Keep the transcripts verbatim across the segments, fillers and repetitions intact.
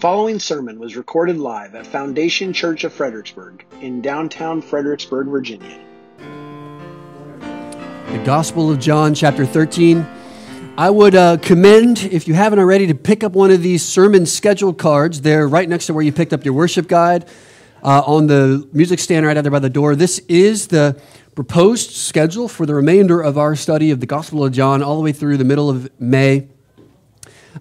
following sermon was recorded live at Foundation Church of Fredericksburg in downtown Fredericksburg, Virginia. The Gospel of John, chapter thirteen. I would uh, commend, if you haven't already, to pick up one of these sermon schedule cards. They're right next to where you picked up your worship guide, uh, on the music stand right out there by the door. This is the proposed schedule for the remainder of our study of the Gospel of John all the way through the middle of May.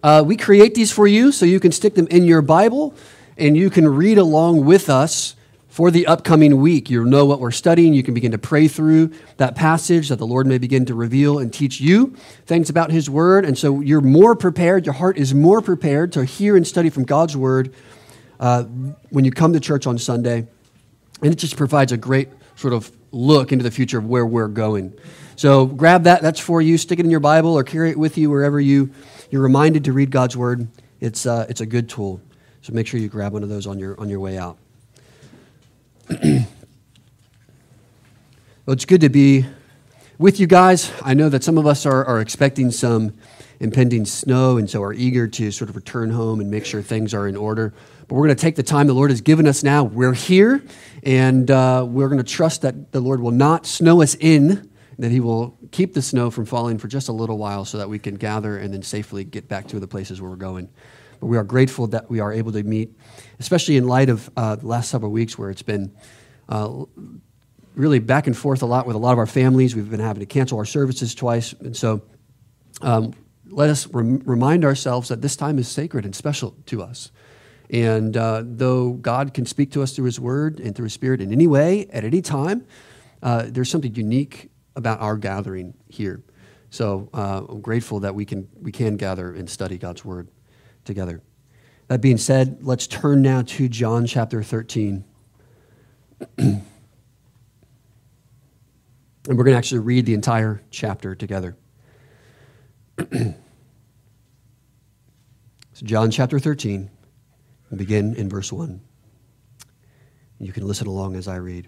Uh, we create these for you so you can stick them in your Bible and you can read along with us for the upcoming week. You'll know what we're studying. You can begin to pray through that passage that the Lord may begin to reveal and teach you things about His Word. And so you're more prepared, your heart is more prepared to hear and study from God's Word uh, when you come to church on Sunday. And it just provides a great sort of look into the future of where we're going. So grab that. That's for you. Stick it in your Bible or carry it with you wherever you You're reminded to read God's Word. It's uh, it's a good tool. So make sure you grab one of those on your on your way out. Well, it's good to be with you guys. I know that some of us are, are expecting some impending snow, and so are eager to sort of return home and make sure things are in order. But we're going to take the time the Lord has given us now. We're here, and uh, we're going to trust that the Lord will not snow us in, that He will keep the snow from falling for just a little while so that we can gather and then safely get back to the places where we're going. But we are grateful that we are able to meet, especially in light of uh, the last several weeks where it's been uh, really back and forth a lot with a lot of our families. We've been having to cancel our services twice. And so um, let us rem- remind ourselves that this time is sacred and special to us. And uh, though God can speak to us through His Word and through His Spirit in any way, at any time, uh, there's something unique about our gathering here. So uh, I'm grateful that we can we can gather and study God's Word together. That being said, let's turn now to John chapter thirteen. And we're going to actually read the entire chapter together. So John chapter thirteen, and begin in verse one. You can listen along as I read.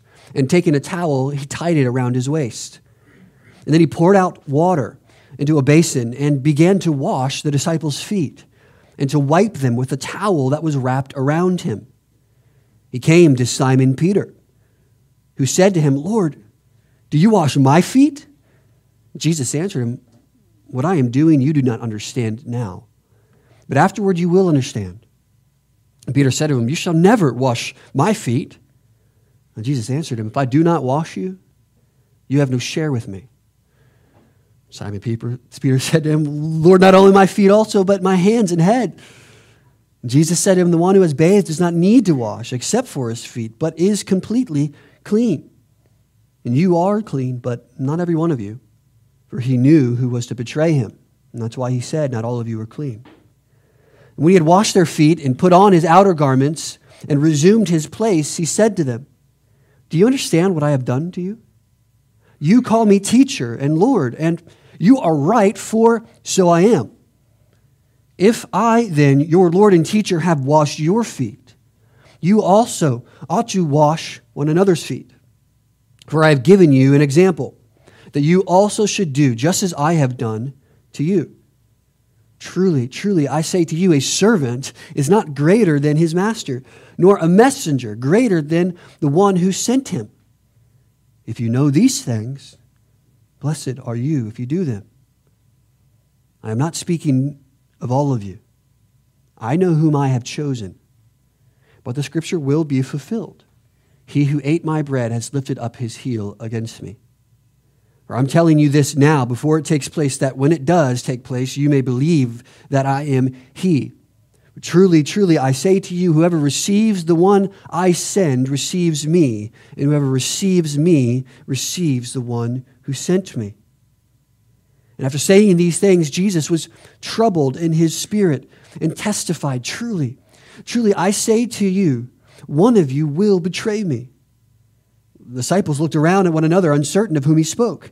and taking a towel, He tied it around His waist. And then He poured out water into a basin and began to wash the disciples' feet and to wipe them with the towel that was wrapped around Him. He came to Simon Peter, who said to Him, "Lord, do you wash my feet?" Jesus answered him, "What I am doing you do not understand now, but afterward you will understand." And Peter said to Him, "You shall never wash my feet." And Jesus answered him, "If I do not wash you, you have no share with me." Simon Peter said to Him, "Lord, not only my feet also, but my hands and head." And Jesus said to him, "The one who has bathed does not need to wash except for his feet, but is completely clean. And you are clean, but not every one of you." For He knew who was to betray Him. And that's why He said, "Not all of you are clean." And when He had washed their feet and put on His outer garments and resumed His place, He said to them, "Do you understand what I have done to you? You call me teacher and Lord, and you are right, for so I am. If I then, your Lord and teacher, have washed your feet, you also ought to wash one another's feet. For I have given you an example, that you also should do just as I have done to you. Truly, truly, I say to you, a servant is not greater than his master, nor a messenger greater than the one who sent him. If you know these things, blessed are you if you do them. I am not speaking of all of you. I know whom I have chosen. But the scripture will be fulfilled. He who ate my bread has lifted up his heel against me. For I'm telling you this now before it takes place, that when it does take place, you may believe that I am He. Truly, truly, I say to you, whoever receives the one I send receives me, and whoever receives me receives the one who sent me." And after saying these things, Jesus was troubled in His spirit and testified, truly, truly, I say to you, one of you will betray me. The disciples looked around at one another, uncertain of whom he spoke.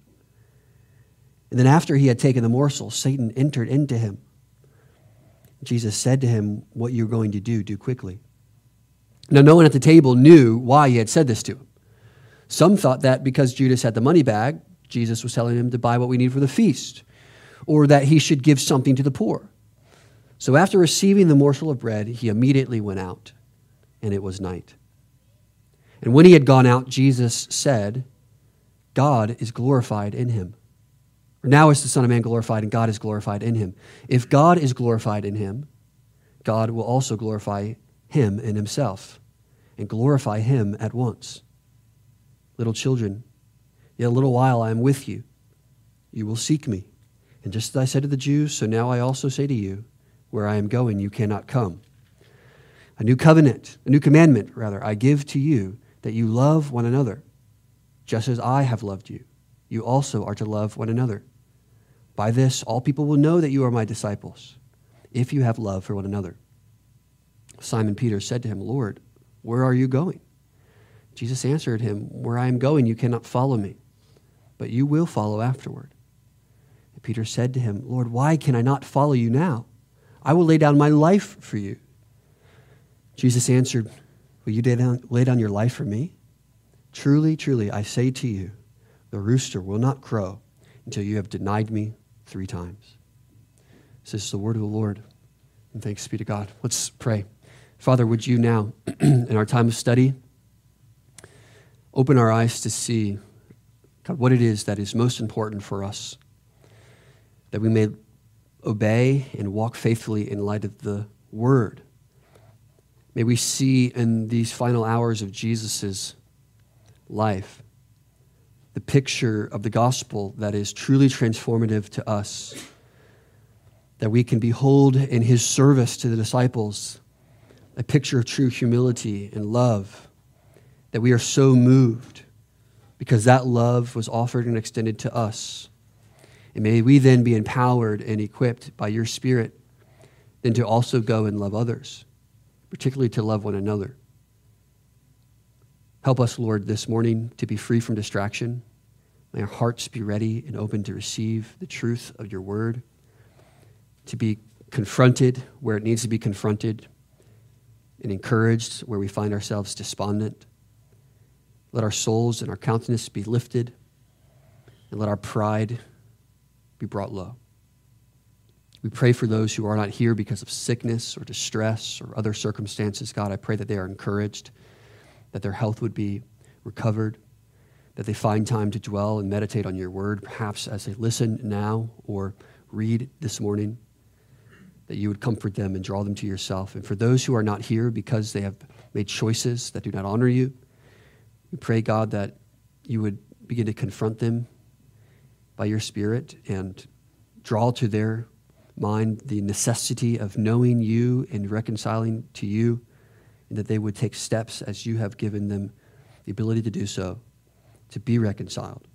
And then after he had taken the morsel, Satan entered into him. Jesus said to him, what you're going to do, do quickly. Now, no one at the table knew why he had said this to him. Some thought that because Judas had the money bag, Jesus was telling him to buy what we need for the feast, or that he should give something to the poor. So after receiving the morsel of bread, he immediately went out, and it was night. And when he had gone out, Jesus said, God is glorified in him. Now is the Son of Man glorified, and God is glorified in him. If God is glorified in him, God will also glorify him in himself and glorify him at once. Little children, yet a little while I am with you. You will seek me. And just as I said to the Jews, so now I also say to you, where I am going, you cannot come. A new covenant, a new commandment, rather, I give to you, that you love one another. Just as I have loved you, you also are to love one another. By this, all people will know that you are my disciples, if you have love for one another. Simon Peter said to him, Lord, where are you going? Jesus answered him, where I am going, you cannot follow me, but you will follow afterward. And Peter said to him, Lord, why can I not follow you now? I will lay down my life for you. Jesus answered, will you lay down, lay down your life for me? Truly, truly, I say to you, the rooster will not crow until you have denied me three times. This is the word of the Lord, and thanks be to God. Let's pray. Father, would you now, in our time of study, open our eyes to see, God, what it is that is most important for us, that we may obey and walk faithfully in light of the word. May we see in these final hours of Jesus's life the picture of the gospel that is truly transformative to us, that we can behold in his service to the disciples a picture of true humility and love, that we are so moved because that love was offered and extended to us. And may we then be empowered and equipped by your Spirit then to also go and love others, particularly to love one another. Help us, Lord, this morning to be free from distraction. May our hearts be ready and open to receive the truth of your word, to be confronted where it needs to be confronted and encouraged where we find ourselves despondent. Let our souls and our countenance be lifted, and let our pride be brought low. We pray for those who are not here because of sickness or distress or other circumstances. God, I pray that they are encouraged, that their health would be recovered, that they find time to dwell and meditate on your word, perhaps as they listen now or read this morning, that you would comfort them and draw them to yourself. And for those who are not here because they have made choices that do not honor you, we pray, God, that you would begin to confront them by your Spirit and draw to their mind the necessity of knowing you and reconciling to you, and that they would take steps as you have given them the ability to do so, to be reconciled.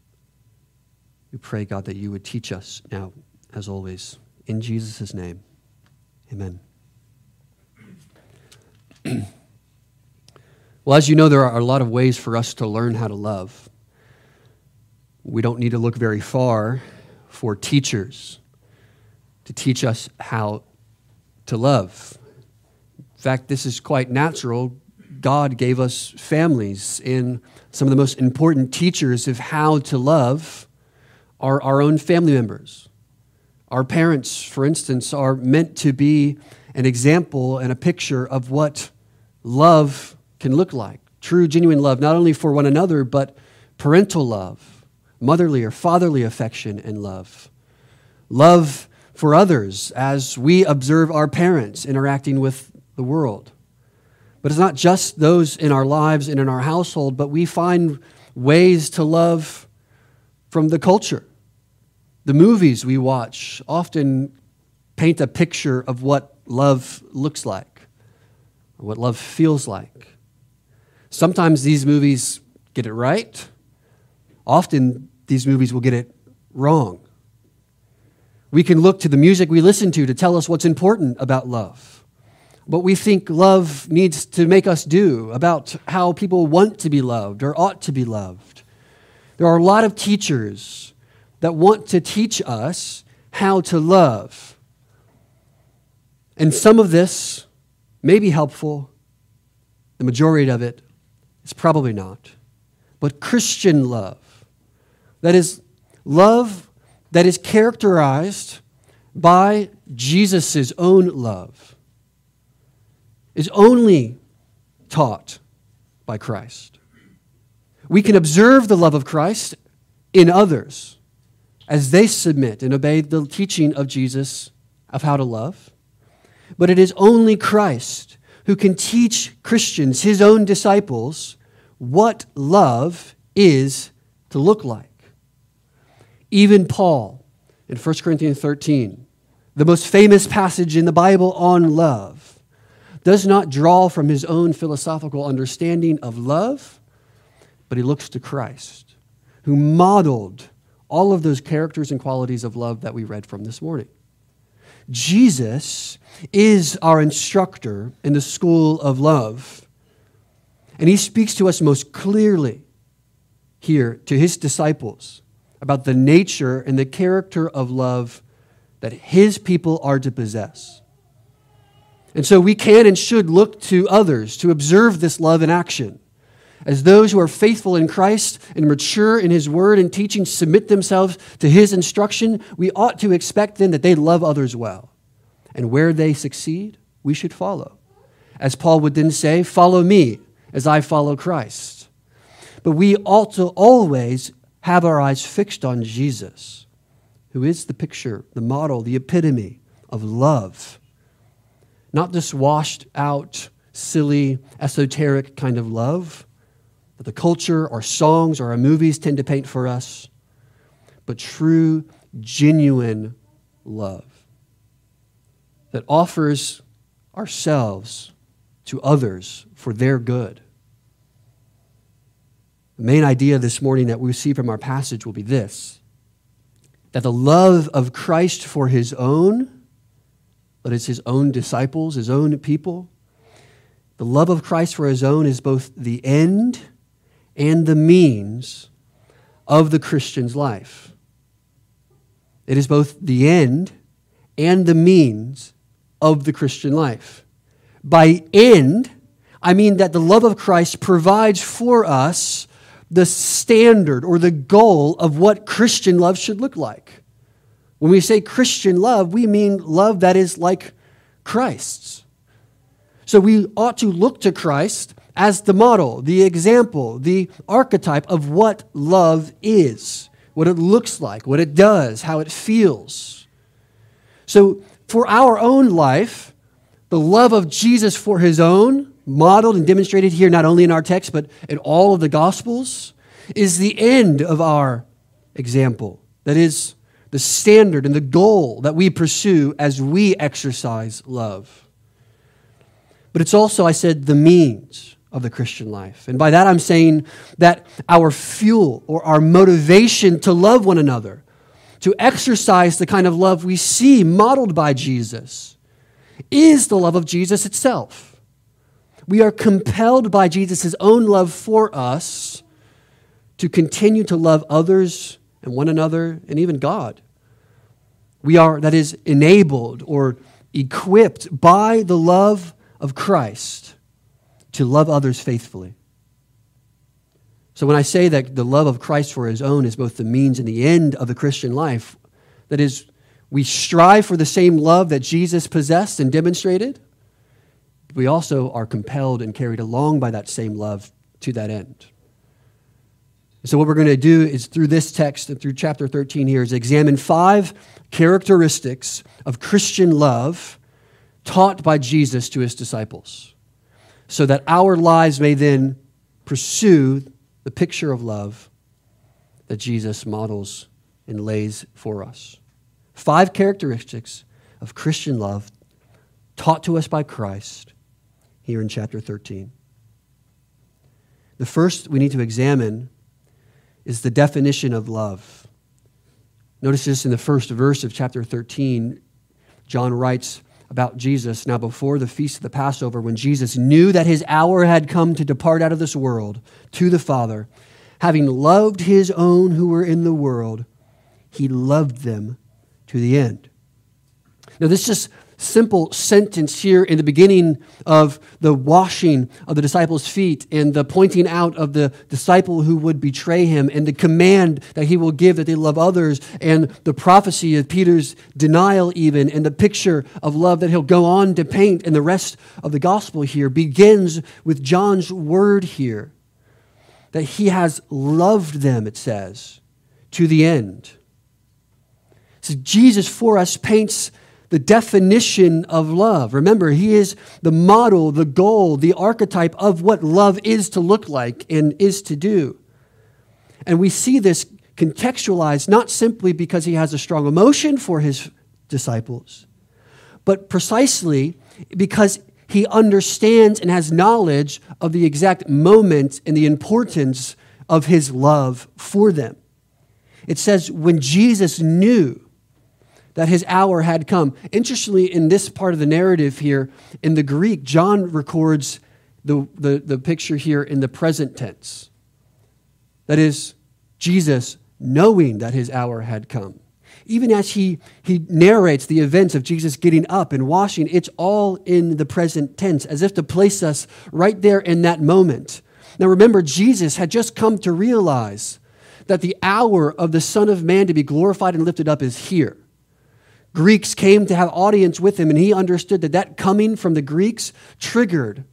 We pray, God, that you would teach us now, as always. In Jesus' name, amen. Well, as you know, there are a lot of ways for us to learn how to love. We don't need to look very far for teachers to teach us how to love. In fact, this is quite natural. God gave us families, and some of the most important teachers of how to love are our own family members. Our parents, for instance, are meant to be an example and a picture of what love can look like. True, genuine love, not only for one another, but parental love, motherly or fatherly affection and love. Love for others as we observe our parents interacting with the world. But it's not just those in our lives and in our household, but we find ways to love from the culture. The movies we watch often paint a picture of what love looks like, or what love feels like. Sometimes these movies get it right. Often these movies will get it wrong. We can look to the music we listen to to tell us what's important about love, what we think love needs to make us do, about how people want to be loved or ought to be loved. There are a lot of teachers that want to teach us how to love. And some of this may be helpful. The majority of it is probably not. But Christian love, that is love that is characterized by Jesus' own love, is only taught by Christ. We can observe the love of Christ in others as they submit and obey the teaching of Jesus of how to love. But it is only Christ who can teach Christians, his own disciples, what love is to look like. Even Paul, in First Corinthians thirteen, the most famous passage in the Bible on love, does not draw from his own philosophical understanding of love, but he looks to Christ, who modeled all of those characters and qualities of love that we read from this morning. Jesus is our instructor in the school of love, and he speaks to us most clearly here to his disciples about the nature and the character of love that his people are to possess. And so we can and should look to others to observe this love in action, as those who are faithful in Christ and mature in his word and teaching submit themselves to his instruction. We ought to expect then that they love others well. And where they succeed, we should follow. As Paul would then say, follow me as I follow Christ. But we ought to always have our eyes fixed on Jesus, who is the picture, the model, the epitome of love. Not this washed out, silly, esoteric kind of love that the culture, our songs, or our movies tend to paint for us, but true, genuine love that offers ourselves to others for their good. The main idea this morning that we see from our passage will be this, that the love of Christ for his own, that is his own disciples, his own people, the love of Christ for his own is both the end and the means of the Christian's life. It is both the end and the means of the Christian life. By end, I mean that the love of Christ provides for us the standard or the goal of what Christian love should look like. When we say Christian love, we mean love that is like Christ's. So we ought to look to Christ as the model, the example, the archetype of what love is, what it looks like, what it does, how it feels. So for our own life, the love of Jesus for his own, modeled and demonstrated here not only in our text but in all of the Gospels, is the end of our example. That is the standard and the goal that we pursue as we exercise love. But it's also, I said, the means of the Christian life. And by that I'm saying that our fuel or our motivation to love one another, to exercise the kind of love we see modeled by Jesus, is the love of Jesus itself. We are compelled by Jesus' own love for us to continue to love others and one another and even God. We are, that is, enabled or equipped by the love of Christ to love others faithfully. So when I say that the love of Christ for his own is both the means and the end of the Christian life, that is, we strive for the same love that Jesus possessed and demonstrated. We also are compelled and carried along by that same love to that end. So what we're going to do is through this text and through chapter thirteen here is examine five characteristics of Christian love taught by Jesus to his disciples. so that our lives may then pursue the picture of love that Jesus models and lays for us. Five characteristics of Christian love taught to us by Christ here in chapter thirteen. The first we need to examine is the definition of love. Notice this in the first verse of chapter thirteen. John writes about Jesus, "Now before the feast of the Passover, when Jesus knew that his hour had come to depart out of this world to the Father, having loved his own who were in the world, he loved them to the end." Now this just simple sentence here in the beginning of the washing of the disciples' feet and the pointing out of the disciple who would betray him and the command that he will give that they love others and the prophecy of Peter's denial even and the picture of love that he'll go on to paint in the rest of the gospel here begins with John's word here that he has loved them, it says, to the end. So Jesus for us paints the definition of love. Remember, he is the model, the goal, the archetype of what love is to look like and is to do. And we see this contextualized not simply because he has a strong emotion for his disciples, but precisely because he understands and has knowledge of the exact moment and the importance of his love for them. It says, when Jesus knew that his hour had come. Interestingly, in this part of the narrative here, in the Greek, John records the, the, the picture here in the present tense. That is, Jesus knowing that his hour had come. Even as he, he narrates the events of Jesus getting up and washing, it's all in the present tense, as if to place us right there in that moment. Now remember, Jesus had just come to realize that the hour of the Son of Man to be glorified and lifted up is here. Greeks came to have audience with him, and he understood that that coming from the Greeks triggered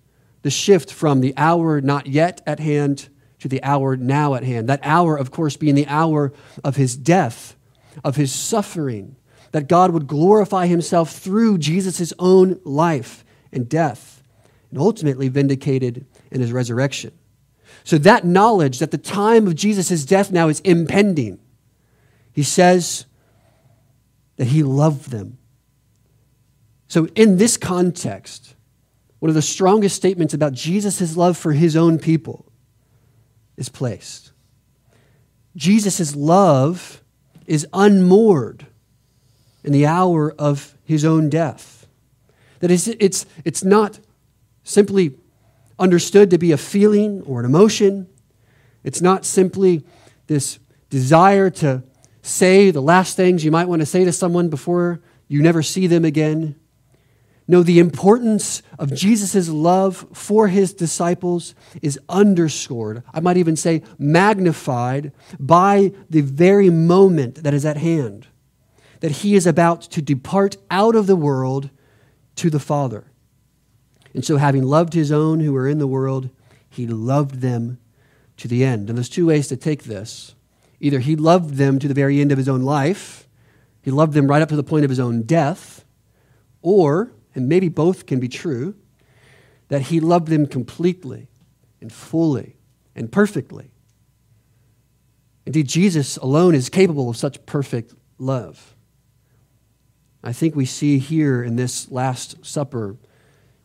the shift from the hour not yet at hand to the hour now at hand. That hour, of course, being the hour of his death, of his suffering, that God would glorify himself through Jesus' own life and death, and ultimately vindicated in his resurrection. So that knowledge that the time of Jesus' death now is impending, he says, that he loved them. So in this context, one of the strongest statements about Jesus' love for his own people is placed. Jesus' love is unmoored in the hour of his own death. That is, it's, it's not simply understood to be a feeling or an emotion. It's not simply this desire to say the last things you might want to say to someone before you never see them again. No, the importance of Jesus' love for his disciples is underscored, I might even say magnified, by the very moment that is at hand, that he is about to depart out of the world to the Father. And so having loved his own who were in the world, he loved them to the end. And there's two ways to take this. Either he loved them to the very end of his own life, he loved them right up to the point of his own death, or, and maybe both can be true, that he loved them completely and fully and perfectly. Indeed, Jesus alone is capable of such perfect love. I think we see here in this Last Supper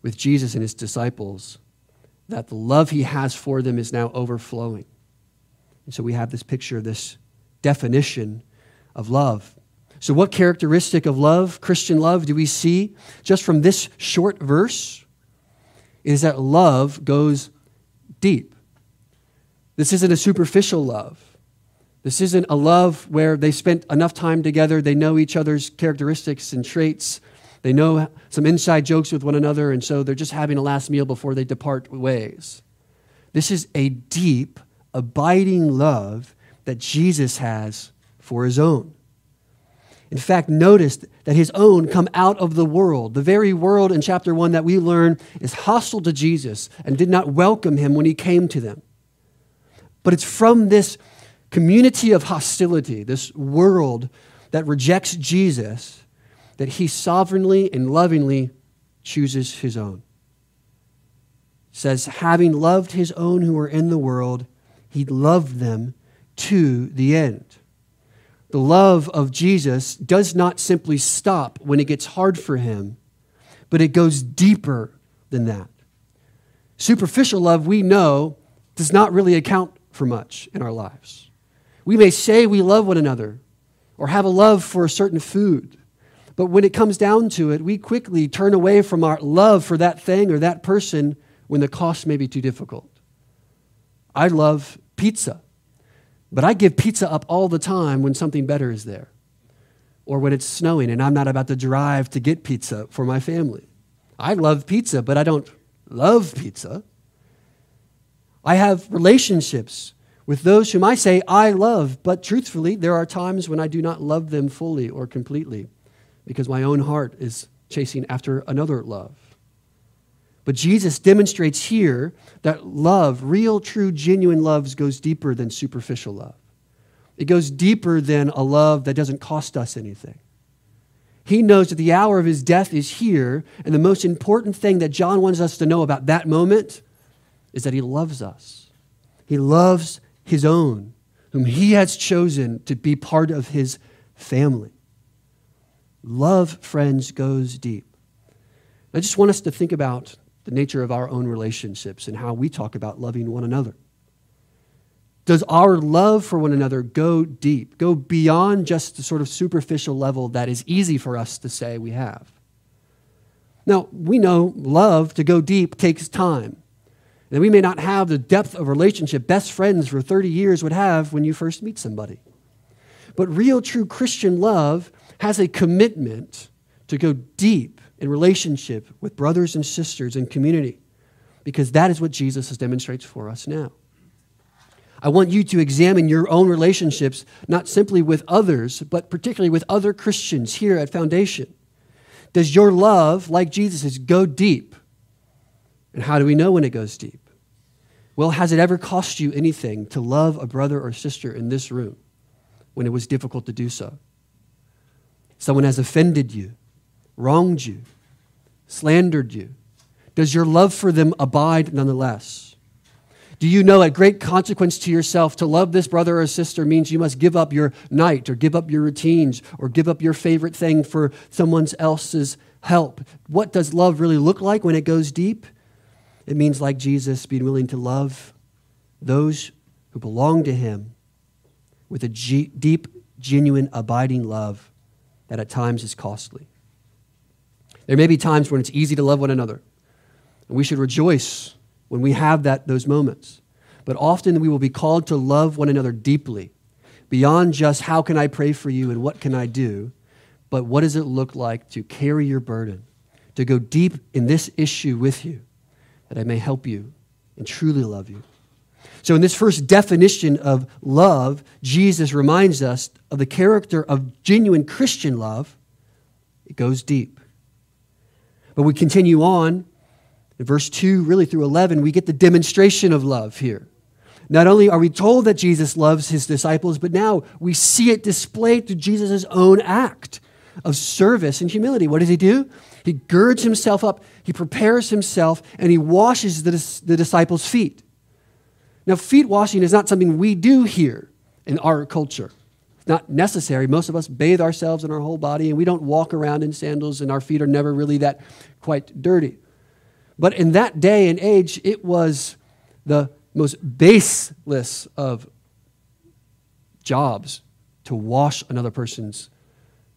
with Jesus and his disciples that the love he has for them is now overflowing. And so we have this picture of this definition of love. So what characteristic of love, Christian love, do we see just from this short verse? It is that love goes deep. This isn't a superficial love. This isn't a love where they spent enough time together, they know each other's characteristics and traits, they know some inside jokes with one another, and so they're just having a last meal before they depart ways. This is a deep, abiding love that Jesus has for his own. In fact, notice that his own come out of the world. The very world in chapter one that we learn is hostile to Jesus and did not welcome him when he came to them. But it's from this community of hostility, this world that rejects Jesus, that he sovereignly and lovingly chooses his own. says, having loved his own who were in the world, he loved them to the end. The love of Jesus does not simply stop when it gets hard for him, but it goes deeper than that. Superficial love, we know, does not really account for much in our lives. We may say we love one another or have a love for a certain food, but when it comes down to it, we quickly turn away from our love for that thing or that person when the cost may be too difficult. I love pizza, but I give pizza up all the time when something better is there, or when it's snowing and I'm not about to drive to get pizza for my family. I love pizza, but I don't love pizza. I have relationships with those whom I say I love, but truthfully, there are times when I do not love them fully or completely because my own heart is chasing after another love. But Jesus demonstrates here that love, real, true, genuine love, goes deeper than superficial love. It goes deeper than a love that doesn't cost us anything. He knows that the hour of his death is here, and the most important thing that John wants us to know about that moment is that he loves us. He loves his own, whom he has chosen to be part of his family. Love, friends, goes deep. I just want us to think about the nature of our own relationships and how we talk about loving one another. Does our love for one another go deep, go beyond just the sort of superficial level that is easy for us to say we have? Now, we know love to go deep takes time. And we may not have the depth of relationship best friends for thirty years would have when you first meet somebody. But real, true Christian love has a commitment to go deep in relationship with brothers and sisters and community, because that is what Jesus demonstrates for us now. I want you to examine your own relationships, not simply with others, but particularly with other Christians here at Foundation. Does your love, like Jesus's, go deep? And how do we know when it goes deep? Well, has it ever cost you anything to love a brother or sister in this room when it was difficult to do so? Someone has offended you, wronged you, slandered you. Does your love for them abide nonetheless? Do you know at great consequence to yourself to love this brother or sister means you must give up your night or give up your routines or give up your favorite thing for someone else's help? What does love really look like when it goes deep? It means, like Jesus, being willing to love those who belong to him with a g- deep, genuine, abiding love that at times is costly. There may be times when it's easy to love one another, and we should rejoice when we have that those moments. But often we will be called to love one another deeply, beyond just how can I pray for you and what can I do, but what does it look like to carry your burden, to go deep in this issue with you, that I may help you and truly love you. So in this first definition of love, Jesus reminds us of the character of genuine Christian love. It goes deep. But we continue on. In verse two, really through eleven, we get the demonstration of love here. Not only are we told that Jesus loves his disciples, but now we see it displayed through Jesus' own act of service and humility. What does he do? He girds himself up, he prepares himself, and he washes the, dis- the disciples' feet. Now, feet washing is not something we do here in our culture. It's not necessary. Most of us bathe ourselves in our whole body, and we don't walk around in sandals, and our feet are never really that quite dirty. But in that day and age, it was the most baseless of jobs to wash another person's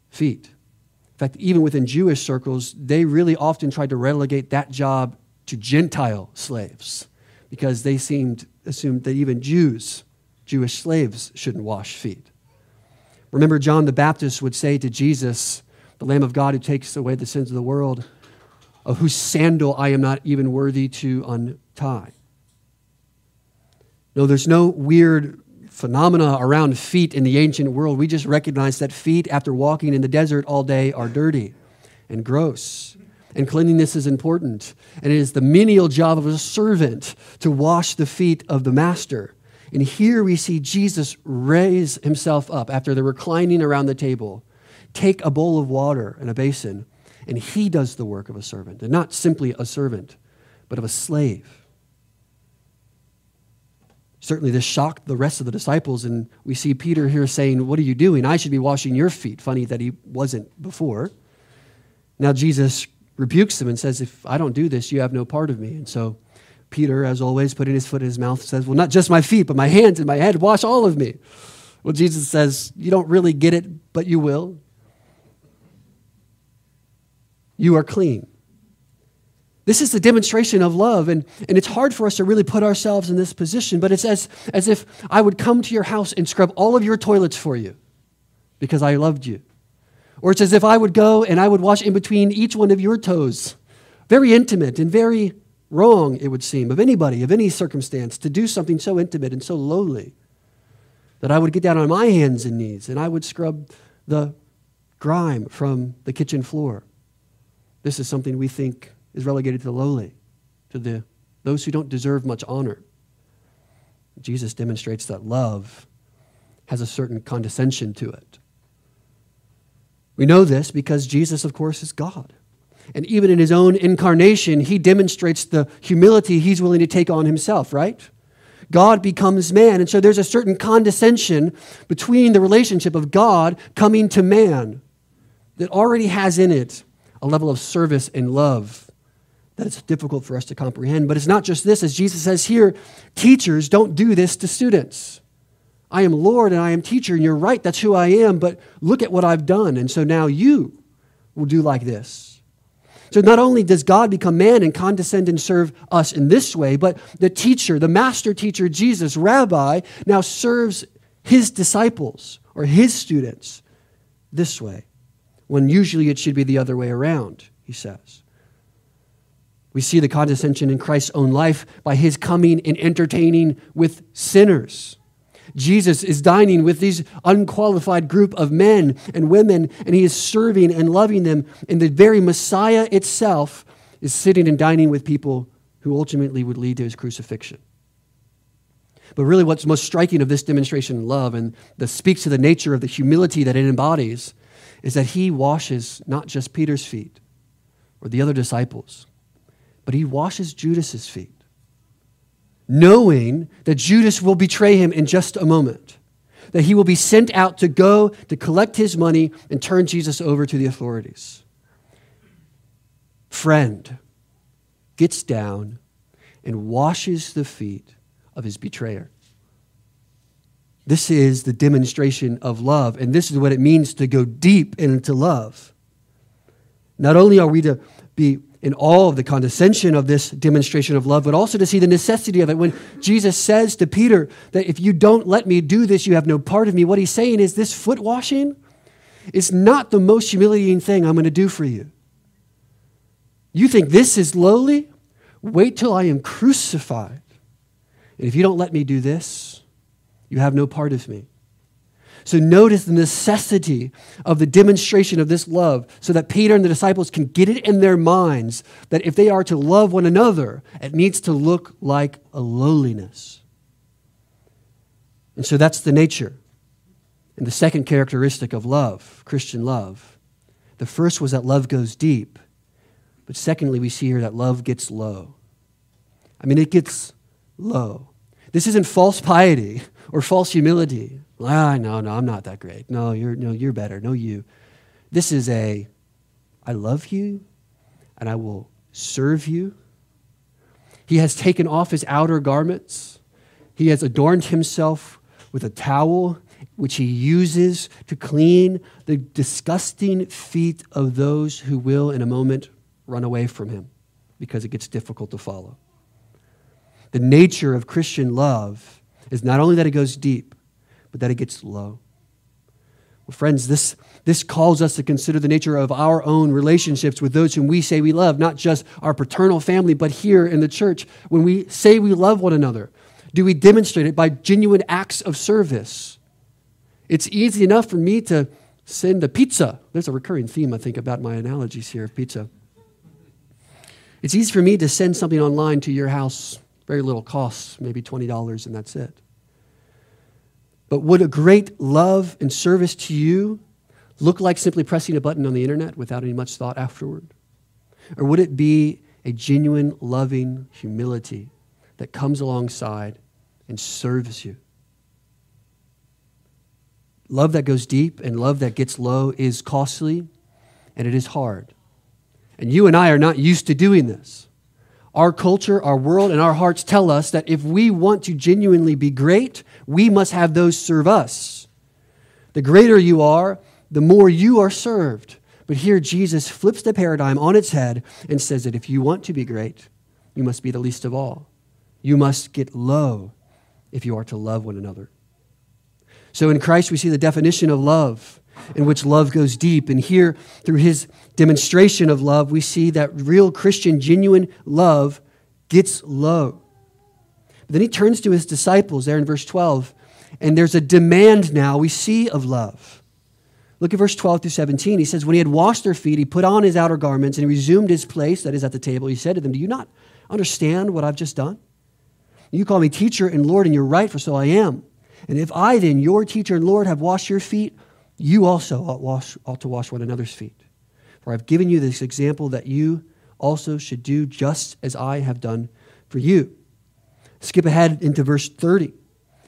feet. In fact, even within Jewish circles, they really often tried to relegate that job to Gentile slaves because they seemed assumed that even Jews, Jewish slaves, shouldn't wash feet. Remember, John the Baptist would say to Jesus, the Lamb of God who takes away the sins of the world, of whose sandal I am not even worthy to untie. No, there's no weird phenomena around feet in the ancient world. We just recognize that feet, after walking in the desert all day, are dirty and gross. And cleanliness is important. And it is the menial job of a servant to wash the feet of the master. And here we see Jesus raise himself up after they're reclining around the table, take a bowl of water and a basin, and he does the work of a servant, and not simply a servant, but of a slave, Certainly this shocked the rest of the disciples, and we see Peter here saying, what are you doing? I should be washing your feet. Funny that he wasn't before. Now Jesus rebukes him and says, if I don't do this, you have no part of me. And so Peter, as always, putting his foot in his mouth, says, well, not just my feet, but my hands and my head, wash all of me. Well, Jesus says, you don't really get it, but you will. You are clean. This is the demonstration of love, and, and it's hard for us to really put ourselves in this position, but it's as, as if I would come to your house and scrub all of your toilets for you because I loved you. Or it's as if I would go and I would wash in between each one of your toes. Very intimate and very wrong, it would seem, of anybody, of any circumstance, to do something so intimate and so lowly that I would get down on my hands and knees and I would scrub the grime from the kitchen floor. This is something we think is relegated to the lowly, to the those who don't deserve much honor. Jesus demonstrates that love has a certain condescension to it. We know this because Jesus, of course, is God. And even in his own incarnation, he demonstrates the humility he's willing to take on himself, right? God becomes man. And so there's a certain condescension between the relationship of God coming to man that already has in it a level of service and love that it's difficult for us to comprehend. But it's not just this. As Jesus says here, teachers don't do this to students. I am Lord and I am teacher, and you're right, that's who I am, but look at what I've done, and so now you will do like this. So not only does God become man and condescend and serve us in this way, but the teacher, the master teacher, Jesus, Rabbi, now serves his disciples or his students this way, when usually it should be the other way around, he says. We see the condescension in Christ's own life by his coming and entertaining with sinners. Jesus is dining with these unqualified group of men and women, and he is serving and loving them. And the very Messiah itself is sitting and dining with people who ultimately would lead to his crucifixion. But really what's most striking of this demonstration of love, and that speaks to the nature of the humility that it embodies, is that he washes not just Peter's feet or the other disciples, but he washes Judas's feet, knowing that Judas will betray him in just a moment, that he will be sent out to go to collect his money and turn Jesus over to the authorities. Friend gets down and washes the feet of his betrayer. This is the demonstration of love, and this is what it means to go deep into love. Not only are we to be in all of the condescension of this demonstration of love, but also to see the necessity of it. When Jesus says to Peter that if you don't let me do this, you have no part of me, what he's saying is this foot washing is not the most humiliating thing I'm going to do for you. You think this is lowly? Wait till I am crucified. And if you don't let me do this, you have no part of me. So notice the necessity of the demonstration of this love so that Peter and the disciples can get it in their minds that if they are to love one another, it needs to look like a lowliness. And so that's the nature and the second characteristic of love, Christian love. The first was that love goes deep. But secondly, we see here that love gets low. I mean, it gets low. This isn't false piety or false humility. Ah, no, no, I'm not that great. No, you're no, you're better. No, you. This is a, I love you, and I will serve you. He has taken off his outer garments. He has adorned himself with a towel, which he uses to clean the disgusting feet of those who will, in a moment, run away from him because it gets difficult to follow. The nature of Christian love is not only that it goes deep, but that it gets low. Well, friends, this, this calls us to consider the nature of our own relationships with those whom we say we love, not just our paternal family, but here in the church. When we say we love one another, do we demonstrate it by genuine acts of service? It's easy enough for me to send a pizza. There's a recurring theme, I think, about my analogies here of pizza. It's easy for me to send something online to your house, very little cost, maybe twenty dollars, and that's it. But would a great love and service to you look like simply pressing a button on the internet without any much thought afterward? Or would it be a genuine, loving humility that comes alongside and serves you. Love that goes deep and love that gets low is costly, and it is hard. And you and I are not used to doing this. Our culture, our world, and our hearts tell us that if we want to genuinely be great, we must have those serve us. The greater you are, the more you are served. But here Jesus flips the paradigm on its head and says that if you want to be great, you must be the least of all. You must get low if you are to love one another. So in Christ, we see the definition of love, in which love goes deep. And here, through his demonstration of love, we see that real Christian, genuine love gets low. But then he turns to his disciples there in verse twelve, and there's a demand now we see of love. Look at verse twelve through seventeen. He says, when he had washed their feet, he put on his outer garments and he resumed his place, that is at the table. He said to them, do you not understand what I've just done? You call me teacher and Lord, and you're right, for so I am. And if I then, your teacher and Lord, have washed your feet, you also ought, wash, ought to wash one another's feet. For I've given you this example that you also should do just as I have done for you. Skip ahead into verse thirty,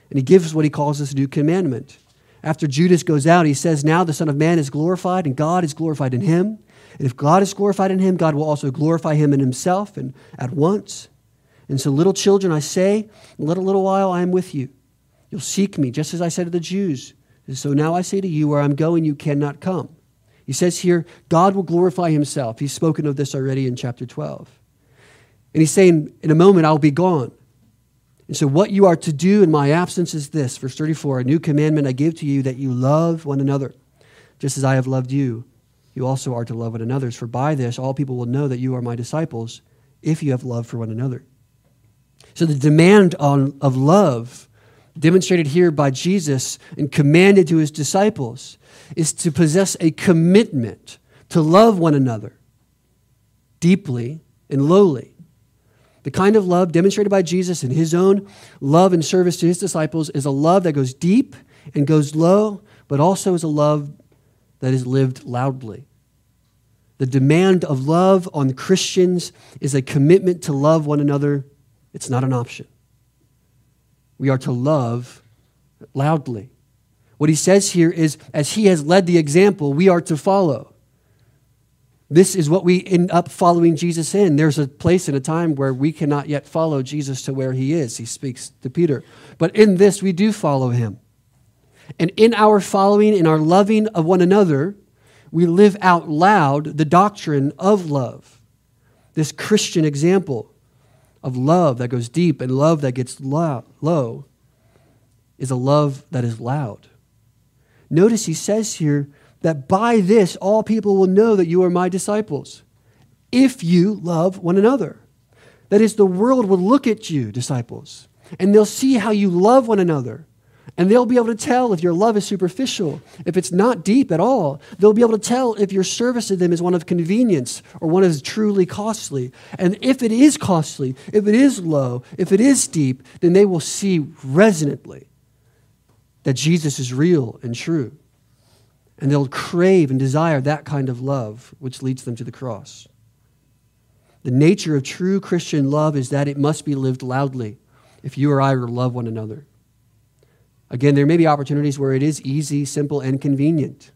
and he gives what he calls this new commandment. After Judas goes out, he says, now the Son of Man is glorified, and God is glorified in him. And if God is glorified in him, God will also glorify him in himself and at once. And so, little children, I say, let a little while I am with you. You'll seek me, just as I said to the Jews. And so now I say to you, where I'm going, you cannot come. He says here, God will glorify himself. He's spoken of this already in chapter twelve. And he's saying, in a moment, I'll be gone. And so what you are to do in my absence is this, verse thirty-four, a new commandment I give to you, that you love one another. Just as I have loved you, you also are to love one another. For by this, all people will know that you are my disciples, if you have love for one another. So the demand on, of love demonstrated here by Jesus and commanded to his disciples is to possess a commitment to love one another deeply and lowly. The kind of love demonstrated by Jesus in his own love and service to his disciples is a love that goes deep and goes low, but also is a love that is lived loudly. The demand of love on Christians is a commitment to love one another. It's not an option. We are to love loudly. What he says here is, as he has led the example, we are to follow. This is what we end up following Jesus in. There's a place and a time where we cannot yet follow Jesus to where he is. He speaks to Peter. But in this, we do follow him. And in our following, in our loving of one another, we live out loud the doctrine of love. This Christian example of love that goes deep and love that gets low, low is a love that is loud. Notice he says here that by this all people will know that you are my disciples, if you love one another. That is, the world will look at you, disciples, and they'll see how you love one another, and they'll be able to tell if your love is superficial, if it's not deep at all. They'll be able to tell if your service to them is one of convenience or one that is truly costly. And if it is costly, if it is low, if it is deep, then they will see resonantly that Jesus is real and true. And they'll crave and desire that kind of love, which leads them to the cross. The nature of true Christian love is that it must be lived loudly if you or I will love one another. Again, there may be opportunities where it is easy, simple, and convenient.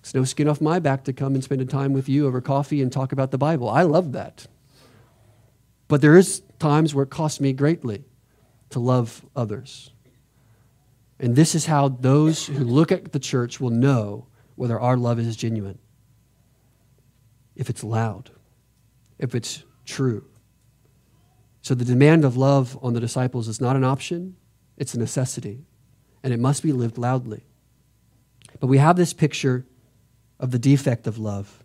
It's no skin off my back to come and spend a time with you over coffee and talk about the Bible. I love that. But there is times where it costs me greatly to love others. And this is how those who look at the church will know whether our love is genuine. If it's loud, if it's true. So the demand of love on the disciples is not an option, it's a necessity. And it must be lived loudly. But we have this picture of the defect of love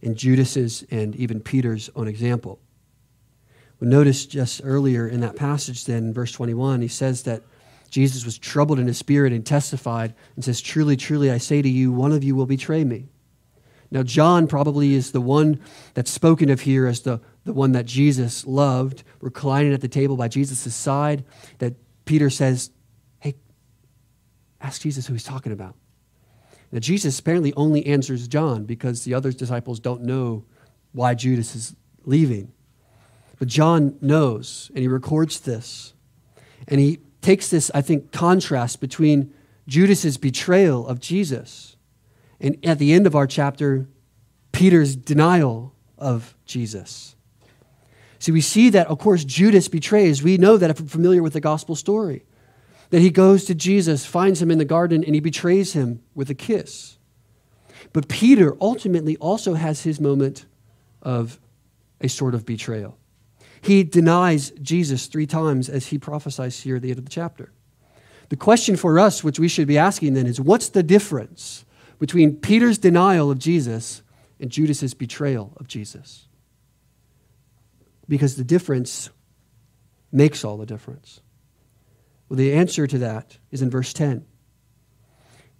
in Judas's and even Peter's own example. We noticed just earlier in that passage then, verse twenty-one, he says that Jesus was troubled in his spirit and testified and says, truly, truly, I say to you, one of you will betray me. Now, John probably is the one that's spoken of here as the, the one that Jesus loved, reclining at the table by Jesus' side, that Peter says, ask Jesus who he's talking about. Now, Jesus apparently only answers John because the other disciples don't know why Judas is leaving. But John knows, and he records this. And he takes this, I think, contrast between Judas's betrayal of Jesus and at the end of our chapter, Peter's denial of Jesus. See, we see that, of course, Judas betrays. We know that if we're familiar with the gospel story, that he goes to Jesus, finds him in the garden, and he betrays him with a kiss. But Peter ultimately also has his moment of a sort of betrayal. He denies Jesus three times as he prophesies here at the end of the chapter. The question for us, which we should be asking then, is what's the difference between Peter's denial of Jesus and Judas's betrayal of Jesus? Because the difference makes all the difference. Well, the answer to that is in verse ten.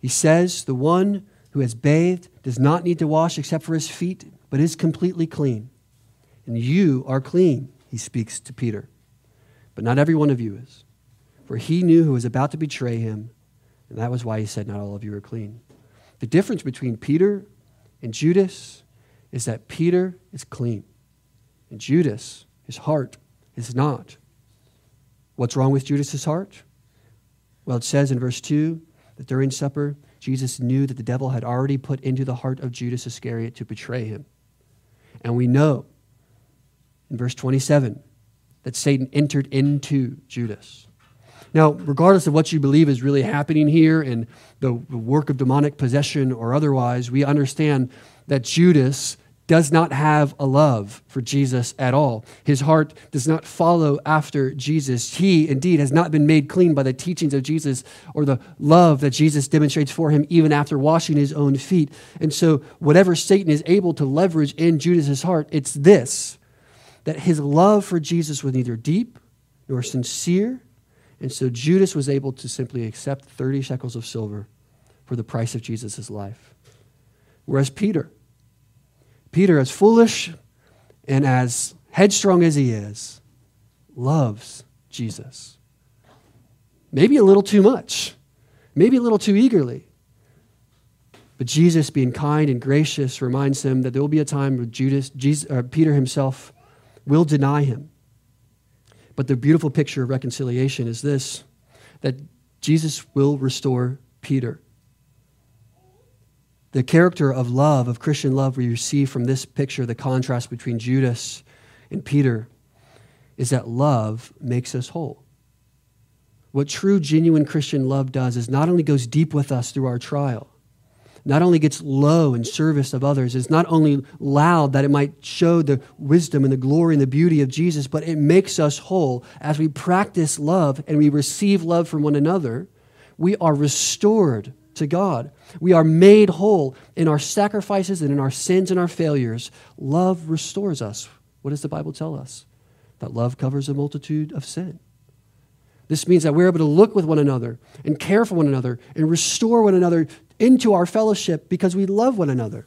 He says, the one who has bathed does not need to wash except for his feet, but is completely clean. And you are clean, he speaks to Peter. But not every one of you is. For he knew who was about to betray him, and that was why he said not all of you are clean. The difference between Peter and Judas is that Peter is clean. And Judas, his heart, is not. What's wrong with Judas's heart? Well, it says in verse two that during supper, Jesus knew that the devil had already put into the heart of Judas Iscariot to betray him. And we know in verse twenty-seven that Satan entered into Judas. Now, regardless of what you believe is really happening here and the work of demonic possession or otherwise, we understand that Judas does not have a love for Jesus at all. His heart does not follow after Jesus. He, indeed, has not been made clean by the teachings of Jesus or the love that Jesus demonstrates for him even after washing his own feet. And so whatever Satan is able to leverage in Judas's heart, it's this, that his love for Jesus was neither deep nor sincere, and so Judas was able to simply accept thirty shekels of silver for the price of Jesus' life. Whereas Peter, Peter, as foolish and as headstrong as he is, loves Jesus. Maybe a little too much, maybe a little too eagerly. But Jesus, being kind and gracious, reminds him that there will be a time where Judas, Jesus, or Peter himself will deny him. But the beautiful picture of reconciliation is this, that Jesus will restore Peter. The character of love, of Christian love, we receive from this picture, the contrast between Judas and Peter, is that love makes us whole. What true, genuine Christian love does is not only goes deep with us through our trial, not only gets low in service of others, it's not only loud that it might show the wisdom and the glory and the beauty of Jesus, but it makes us whole. As we practice love and we receive love from one another, we are restored to God. We are made whole in our sacrifices and in our sins and our failures. Love restores us. What does the Bible tell us? That love covers a multitude of sin. This means that we're able to look with one another and care for one another and restore one another into our fellowship because we love one another.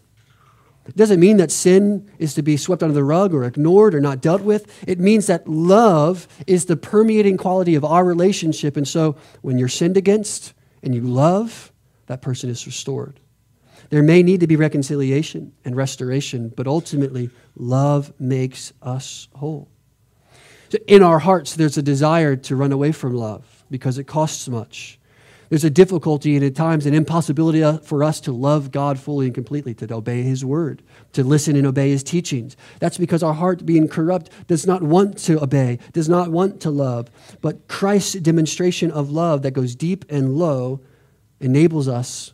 It doesn't mean that sin is to be swept under the rug or ignored or not dealt with. It means that love is the permeating quality of our relationship. And so when you're sinned against and you love, that person is restored. There may need to be reconciliation and restoration, but ultimately, love makes us whole. So in our hearts, there's a desire to run away from love because it costs much. There's a difficulty and at times an impossibility for us to love God fully and completely, to obey His word, to listen and obey His teachings. That's because our heart, being corrupt, does not want to obey, does not want to love. But Christ's demonstration of love that goes deep and low enables us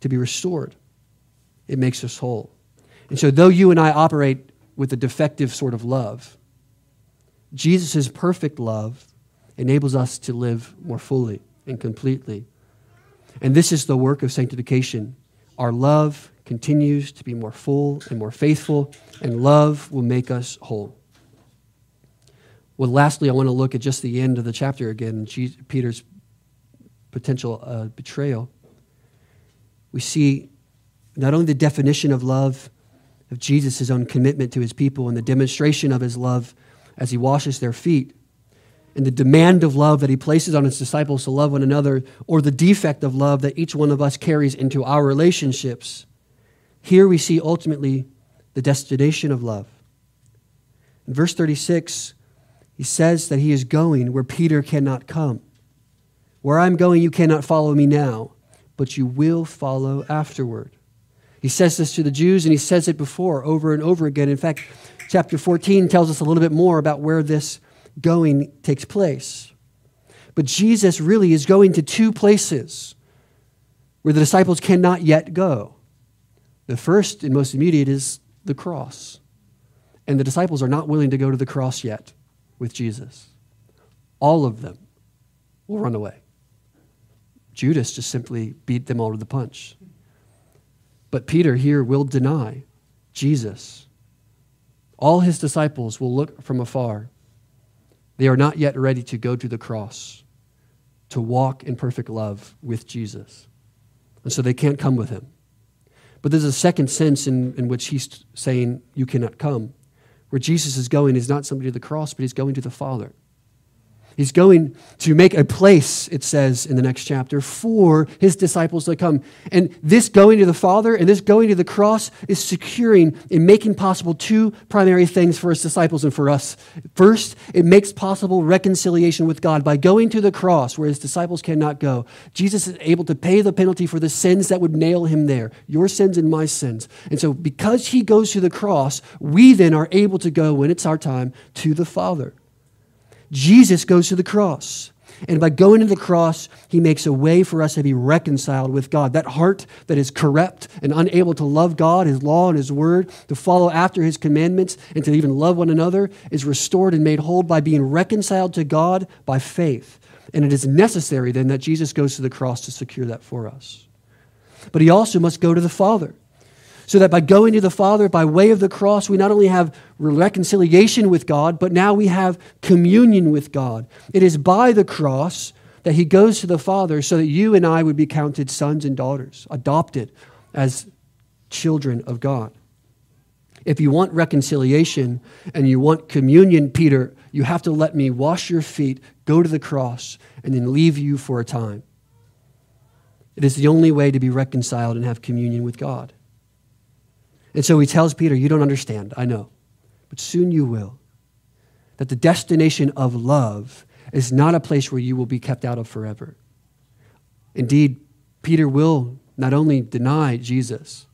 to be restored. It makes us whole. And so though you and I operate with a defective sort of love, Jesus' perfect love enables us to live more fully and completely. And this is the work of sanctification. Our love continues to be more full and more faithful, and love will make us whole. Well, lastly, I want to look at just the end of the chapter again, Jesus, Peter's potential uh, betrayal. We see not only the definition of love of Jesus, his own commitment to his people, and the demonstration of his love as he washes their feet, and the demand of love that he places on his disciples to love one another, or the defect of love that each one of us carries into our relationships. Here we see ultimately the destination of love. In verse thirty-six, He says that he is going where Peter cannot come. Where I'm going, you cannot follow me now, but you will follow afterward. He says this to the Jews, and he says it before over and over again. In fact, chapter fourteen tells us a little bit more about where this going takes place. But Jesus really is going to two places where the disciples cannot yet go. The first and most immediate is the cross. And the disciples are not willing to go to the cross yet with Jesus. All of them will run away. Judas just simply beat them all to the punch. But Peter here will deny Jesus. All his disciples will look from afar. They are not yet ready to go to the cross, to walk in perfect love with Jesus. And so they can't come with him. But there's a second sense in, in which he's saying, you cannot come. Where Jesus is going is not somebody to the cross, but he's going to the Father. He's going to make a place, it says in the next chapter, for his disciples to come. And this going to the Father and this going to the cross is securing and making possible two primary things for his disciples and for us. First, it makes possible reconciliation with God. By going to the cross where his disciples cannot go, Jesus is able to pay the penalty for the sins that would nail him there, your sins and my sins. And so because he goes to the cross, we then are able to go, when it's our time, to the Father. Jesus goes to the cross, and by going to the cross, he makes a way for us to be reconciled with God. That heart that is corrupt and unable to love God, his law and his word, to follow after his commandments, and to even love one another, is restored and made whole by being reconciled to God by faith. And it is necessary then that Jesus goes to the cross to secure that for us. But he also must go to the Father. So that by going to the Father, by way of the cross, we not only have reconciliation with God, but now we have communion with God. It is by the cross that he goes to the Father so that you and I would be counted sons and daughters, adopted as children of God. If you want reconciliation and you want communion, Peter, you have to let me wash your feet, go to the cross, and then leave you for a time. It is the only way to be reconciled and have communion with God. And so he tells Peter, you don't understand, I know, but soon you will. That the destination of love is not a place where you will be kept out of forever. Indeed, Peter will not only deny Jesus,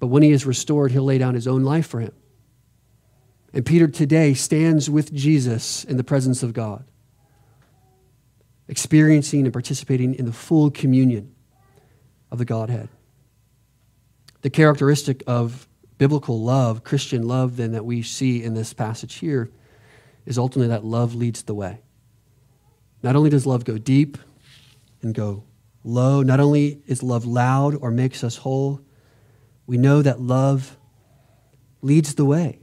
but when he is restored, he'll lay down his own life for him. And Peter today stands with Jesus in the presence of God, experiencing and participating in the full communion of the Godhead. The characteristic of biblical love, Christian love, then, that we see in this passage here is ultimately that love leads the way. Not only does love go deep and go low, not only is love loud or makes us whole, we know that love leads the way.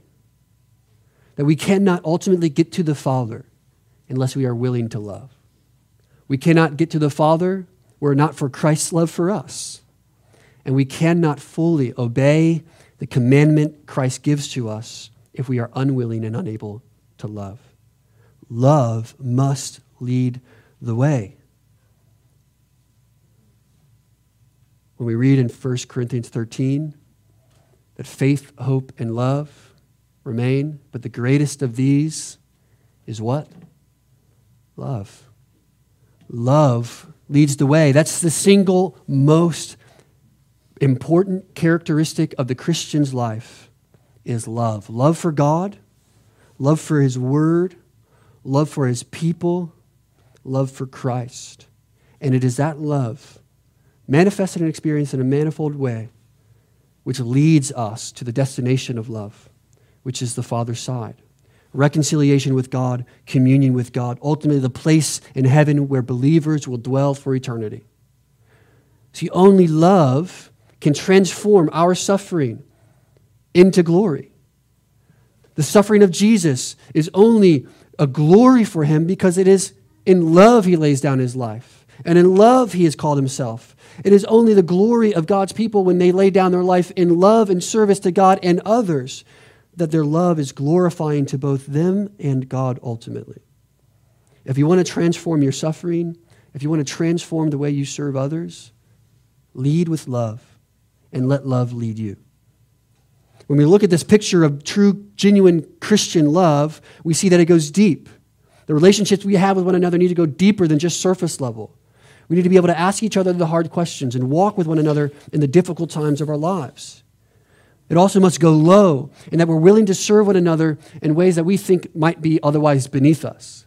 That we cannot ultimately get to the Father unless we are willing to love. We cannot get to the Father were not for Christ's love for us. And we cannot fully obey the commandment Christ gives to us if we are unwilling and unable to love. Love must lead the way. When we read in First Corinthians thirteen that faith, hope, and love remain, but the greatest of these is what? Love. Love leads the way. That's the single most important characteristic of the Christian's life is love. Love for God, love for his word, love for his people, love for Christ. And it is that love, manifested and experienced in a manifold way, which leads us to the destination of love, which is the Father's side. Reconciliation with God, communion with God, ultimately the place in heaven where believers will dwell for eternity. See, only love can transform our suffering into glory. The suffering of Jesus is only a glory for him because it is in love he lays down his life, and in love he has called himself. It is only the glory of God's people when they lay down their life in love and service to God and others that their love is glorifying to both them and God ultimately. If you want to transform your suffering, if you want to transform the way you serve others, lead with love. And let love lead you. When we look at this picture of true, genuine Christian love, we see that it goes deep. The relationships we have with one another need to go deeper than just surface level. We need to be able to ask each other the hard questions and walk with one another in the difficult times of our lives. It also must go low, in that we're willing to serve one another in ways that we think might be otherwise beneath us.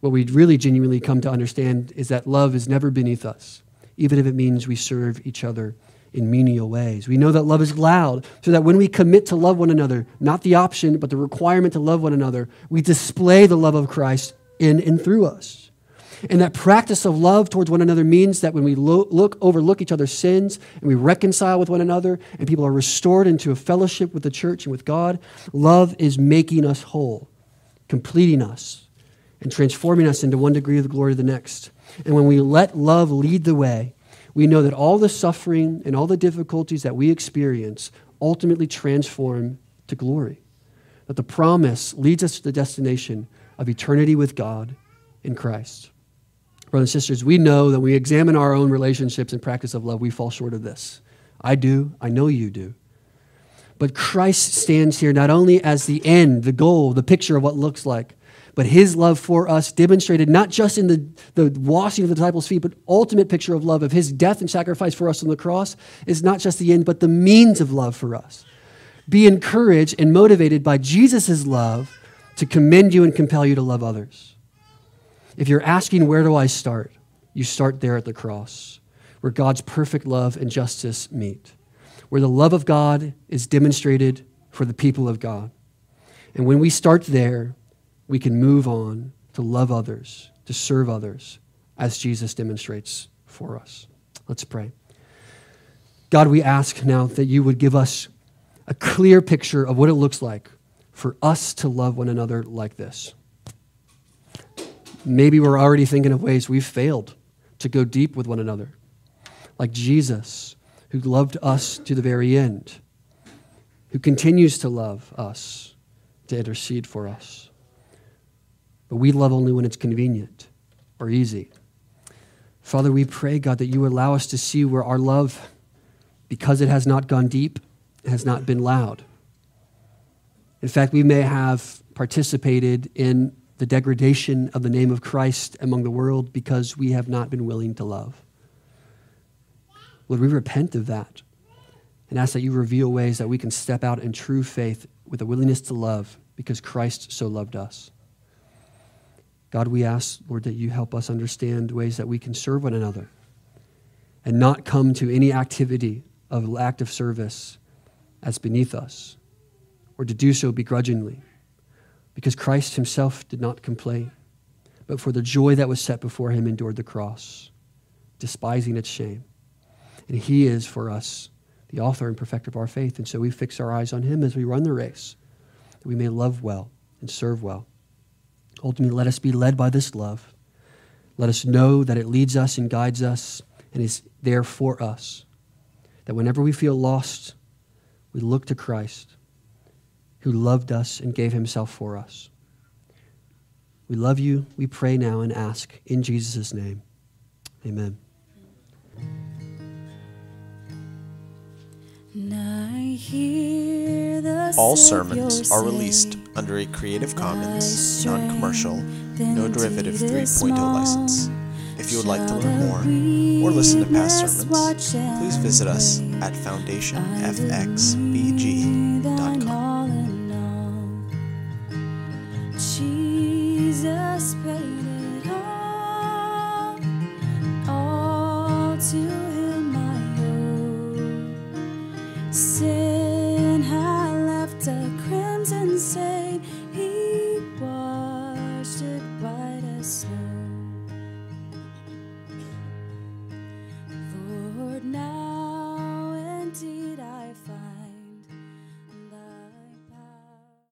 What we really genuinely come to understand is that love is never beneath us, even if it means we serve each other in menial ways. We know that love is loud, so that when we commit to love one another, not the option, but the requirement to love one another, we display the love of Christ in and through us. And that practice of love towards one another means that when we lo- look, overlook each other's sins and we reconcile with one another and people are restored into a fellowship with the church and with God, love is making us whole, completing us, and transforming us into one degree of the glory to the next. And when we let love lead the way, we know that all the suffering and all the difficulties that we experience ultimately transform to glory. That the promise leads us to the destination of eternity with God in Christ. Brothers and sisters, we know that when we examine our own relationships and practice of love, we fall short of this. I do. I know you do. But Christ stands here not only as the end, the goal, the picture of what looks like, but his love for us demonstrated not just in the, the washing of the disciples' feet, but ultimate picture of love of his death and sacrifice for us on the cross is not just the end, but the means of love for us. Be encouraged and motivated by Jesus' love to commend you and compel you to love others. If you're asking, where do I start? You start there at the cross, where God's perfect love and justice meet, where the love of God is demonstrated for the people of God. And when we start there, we can move on to love others, to serve others, as Jesus demonstrates for us. Let's pray. God, we ask now that you would give us a clear picture of what it looks like for us to love one another like this. Maybe we're already thinking of ways we've failed to go deep with one another, like Jesus, who loved us to the very end, who continues to love us, to intercede for us. But we love only when it's convenient or easy. Father, we pray, God, that you allow us to see where our love, because it has not gone deep, has not been loud. In fact, we may have participated in the degradation of the name of Christ among the world because we have not been willing to love. Lord, we repent of that and ask that you reveal ways that we can step out in true faith with a willingness to love because Christ so loved us. God, we ask, Lord, that you help us understand ways that we can serve one another and not come to any activity of act of service as beneath us or to do so begrudgingly, because Christ himself did not complain, but for the joy that was set before him endured the cross, despising its shame. And he is for us the author and perfecter of our faith, and so we fix our eyes on him as we run the race, that we may love well and serve well. Ultimately, let us be led by this love. Let us know that it leads us and guides us and is there for us. That whenever we feel lost, we look to Christ, who loved us and gave himself for us. We love you. We pray now and ask in Jesus' name. Amen. All sermons are released under a Creative Commons, non-commercial, no derivative three point oh license. If you would like to learn more or listen to past sermons, please visit us at foundation f x b g dot com. Say